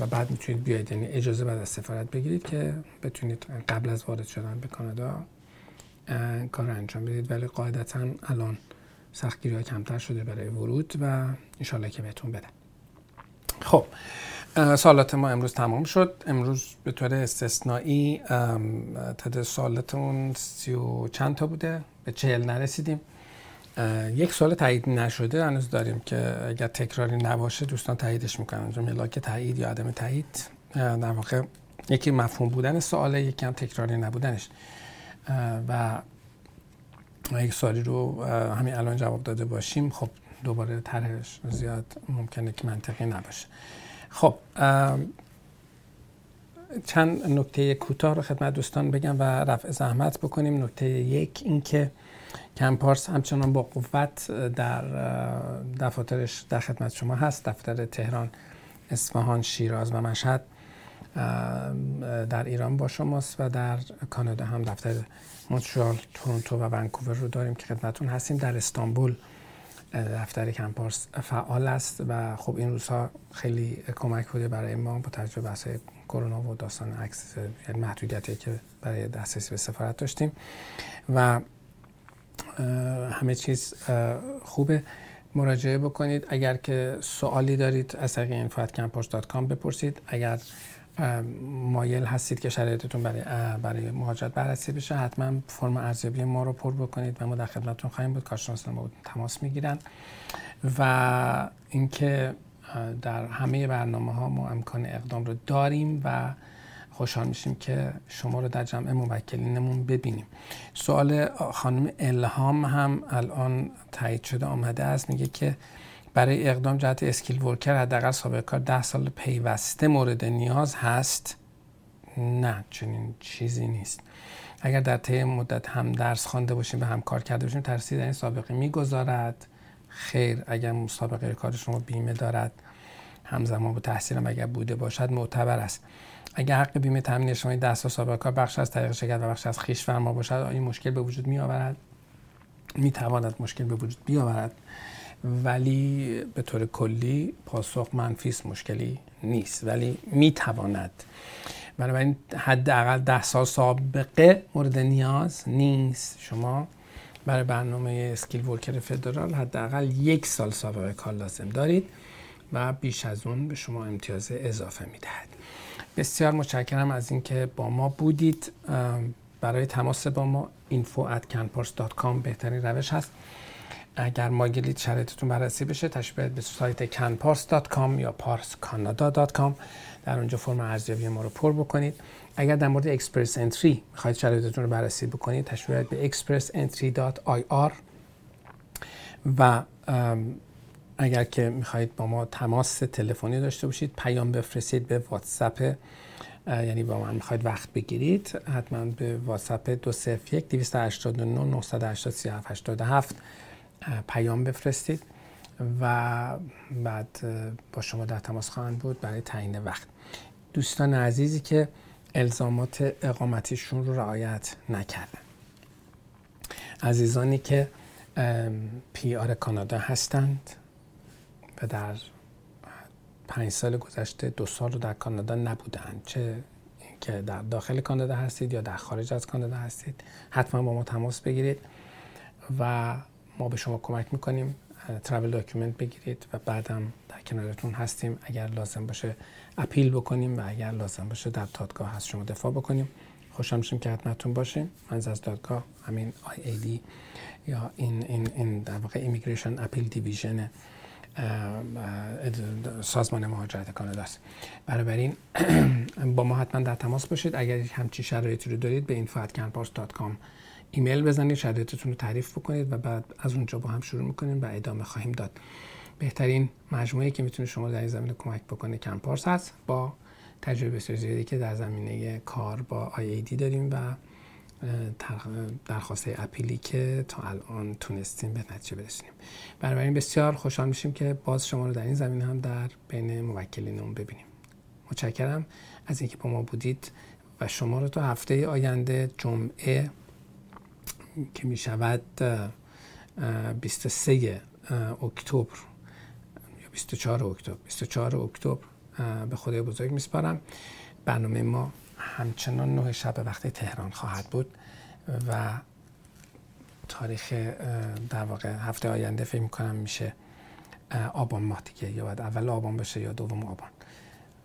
و بعد میتونید بیاید، یعنی اجازه بعد از سفارت بگیرید که بتونید قبل از وارد شدن به کانادا کار انجام بدید، ولی قاعدتاً الان سختگیری‌ها کمتر شده برای ورود و انشالله که بهتون بدن. خب سوالات ما امروز تمام شد. امروز به طور استثنایی تعداد سوالاتمون سی و چند تا بوده، به چهل نرسیدیم. یک سوال تایید نشده هنوز داریم که اگر تکراری نباشه دوستان تاییدش میکنن، ملاک تایید یا عدم تایید. در واقع یکی مفهوم بودن سواله، یکی هم تکراری نبودنش. و یک سوالی رو همین الان جواب داده باشیم خب دوباره طرحش زیاد ممکنه که منطقی نباشه. خب چند نکته کوتاه رو خدمت دوستان بگم و رفع زحمت بکنیم. نکته یک این که کنپارس همچنان با قوت در دفاترش در خدمت شما هست. دفتر تهران، اصفهان، شیراز و مشهد در ایران با شماست و در کانادا هم دفتر مونترال، تورنتو و ونکوور رو داریم که خدمتون هستیم. در استانبول دفتر کنپارس فعال است و خب این روزها خیلی کمک بوده برای ما با توجه به بحث کرونا و داستان عکس محدودیتی که برای دسترسی به سفارت داشتیم و همه چیز خوبه. مراجعه بکنید. اگر که سوالی دارید از طریق info at canpars dot com بپرسید. اگر مایل هستید که شرایطتون برای برای مهاجرت بررسی بشه حتما فرم ارزیابی ما رو پر بکنید و ما در خدمتتون خواهیم بود. کارشناسان ما تماس میگیرن و اینکه در همه برنامه ها ما امکان اقدام رو داریم و خوشحال میشیم که شما رو در جمع موکلینمون ببینیم. سوال خانم الهام هم الان تایید شده آمده است. میگه که برای اقدام جهت اسکیل ورکر حداقل سابقه کار ده سال پیوسته مورد نیاز هست؟ نه، چنین چیزی نیست. اگر در طی مدت هم درس خوانده باشیم و همکار کرده باشیم ترسید در این سابقه میگذارد؟ خیر، اگر سابقه کار شما بیمه دارد همزمان با تحصیل هم اگر بوده باشد معتبر است. اگر حق بیمه تامین اجتماعی ده سال سابقه کار بخش از طریق شرکت و بخش از خویش فرما باشد این مشکل به وجود می آورد؟ می تواند مشکل به وجود بیاورد ولی به طور کلی پاسخ منفی است، مشکلی نیست ولی می تواند. بنابراین حداقل ده سال سابقه مورد نیاز نیست. شما برای برنامه اسکیل ورکر فدرال حداقل یک سال سابقه کار لازم دارید و بیش از اون به شما امتیاز اضافه می دهد. بسیار متشکرم از اینکه با ما بودید. برای تماس با ما info at canpars dot com بهترین روش هست. اگر مایلید شرایطتون بررسی بشه تشریف بیارید به سایت canpars dot com یا pars canada dot com. در اونجا فرم ارزیابی ما رو پر بکنید. اگر در مورد اکسپرس انتری میخواید شرایطتون رو بررسی بکنید تشریف بیارید به express entry dot i r و اگر که میخواید با ما تماس تلفنی داشته باشید پیام بفرستید به واتساپ، یعنی با من میخواید وقت بگیرید حتما به واتساپ دو صفر یک دویست هشتاد و نه نهصد و هشتاد و سه هفتصد و هشتاد و هفت پیام بفرستید و بعد با شما در تماس خواهند بود برای تعیین وقت. دوستان عزیزی که الزامات اقامتیشون رو رعایت نکردن، عزیزانی که پی آر کانادا هستند و در پنج سال گذشته دو سال رو در کانادا نبودند، چه که در داخل کانادا هستید یا در خارج از کانادا هستید حتما با ما تماس بگیرید و ما به شما کمک میکنیم ترابل داکیومنت بگیرید و بعدم در کنارتون هستیم. اگر لازم باشه اپیل بکنیم و اگر لازم باشه در دادگاه از شما دفاع بکنیم. خوشحال میشیم که خدمتتون باشیم. من از دادگاه همین آی ای دی یا این این این در واقع ایمیگریشن اپیل دیویژن سازمان مهاجرت کانادا است. بنابراین با ما حتما در تماس باشید. اگر همچین شرایطی رو دارید به info at canpars dot com ایمیل بزنید، شرایطتون رو تعریف بکنید و بعد از اونجا با هم شروع میکنیم و ادامه خواهیم داد. بهترین مجموعه‌ای که میتونه شما در این زمینه کمک بکنه کنپارس هست با تجربه بسیار زیادی که در زمینه کار با آی ای دی داریم و درخواست اپیلی که تا الان تونستیم به نتیجه برسیم. بنابراین بسیار خوشحال میشیم که باز شما رو در این زمینه هم در بین موکلینمون ببینیم. متشکرم از اینکه با ما بودید و شما رو تا هفته آینده جمعه که می شود بیست و سه اکتبر یا بیست و چهار اکتبر بیست و چهار اکتبر به خدای بزرگ میسپارم. برنامه ما همچنان نه شب وقت تهران خواهد بود و تاریخ در واقع هفته آینده فکر می‌کنم میشه آبان ماه دیگه، یا بعد اول آبان بشه یا دوم آبان.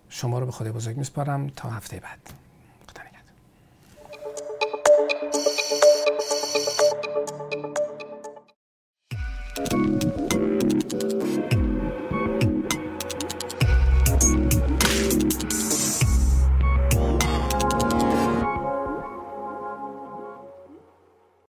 شما رو به خدای بزرگ میسپارم تا هفته بعد.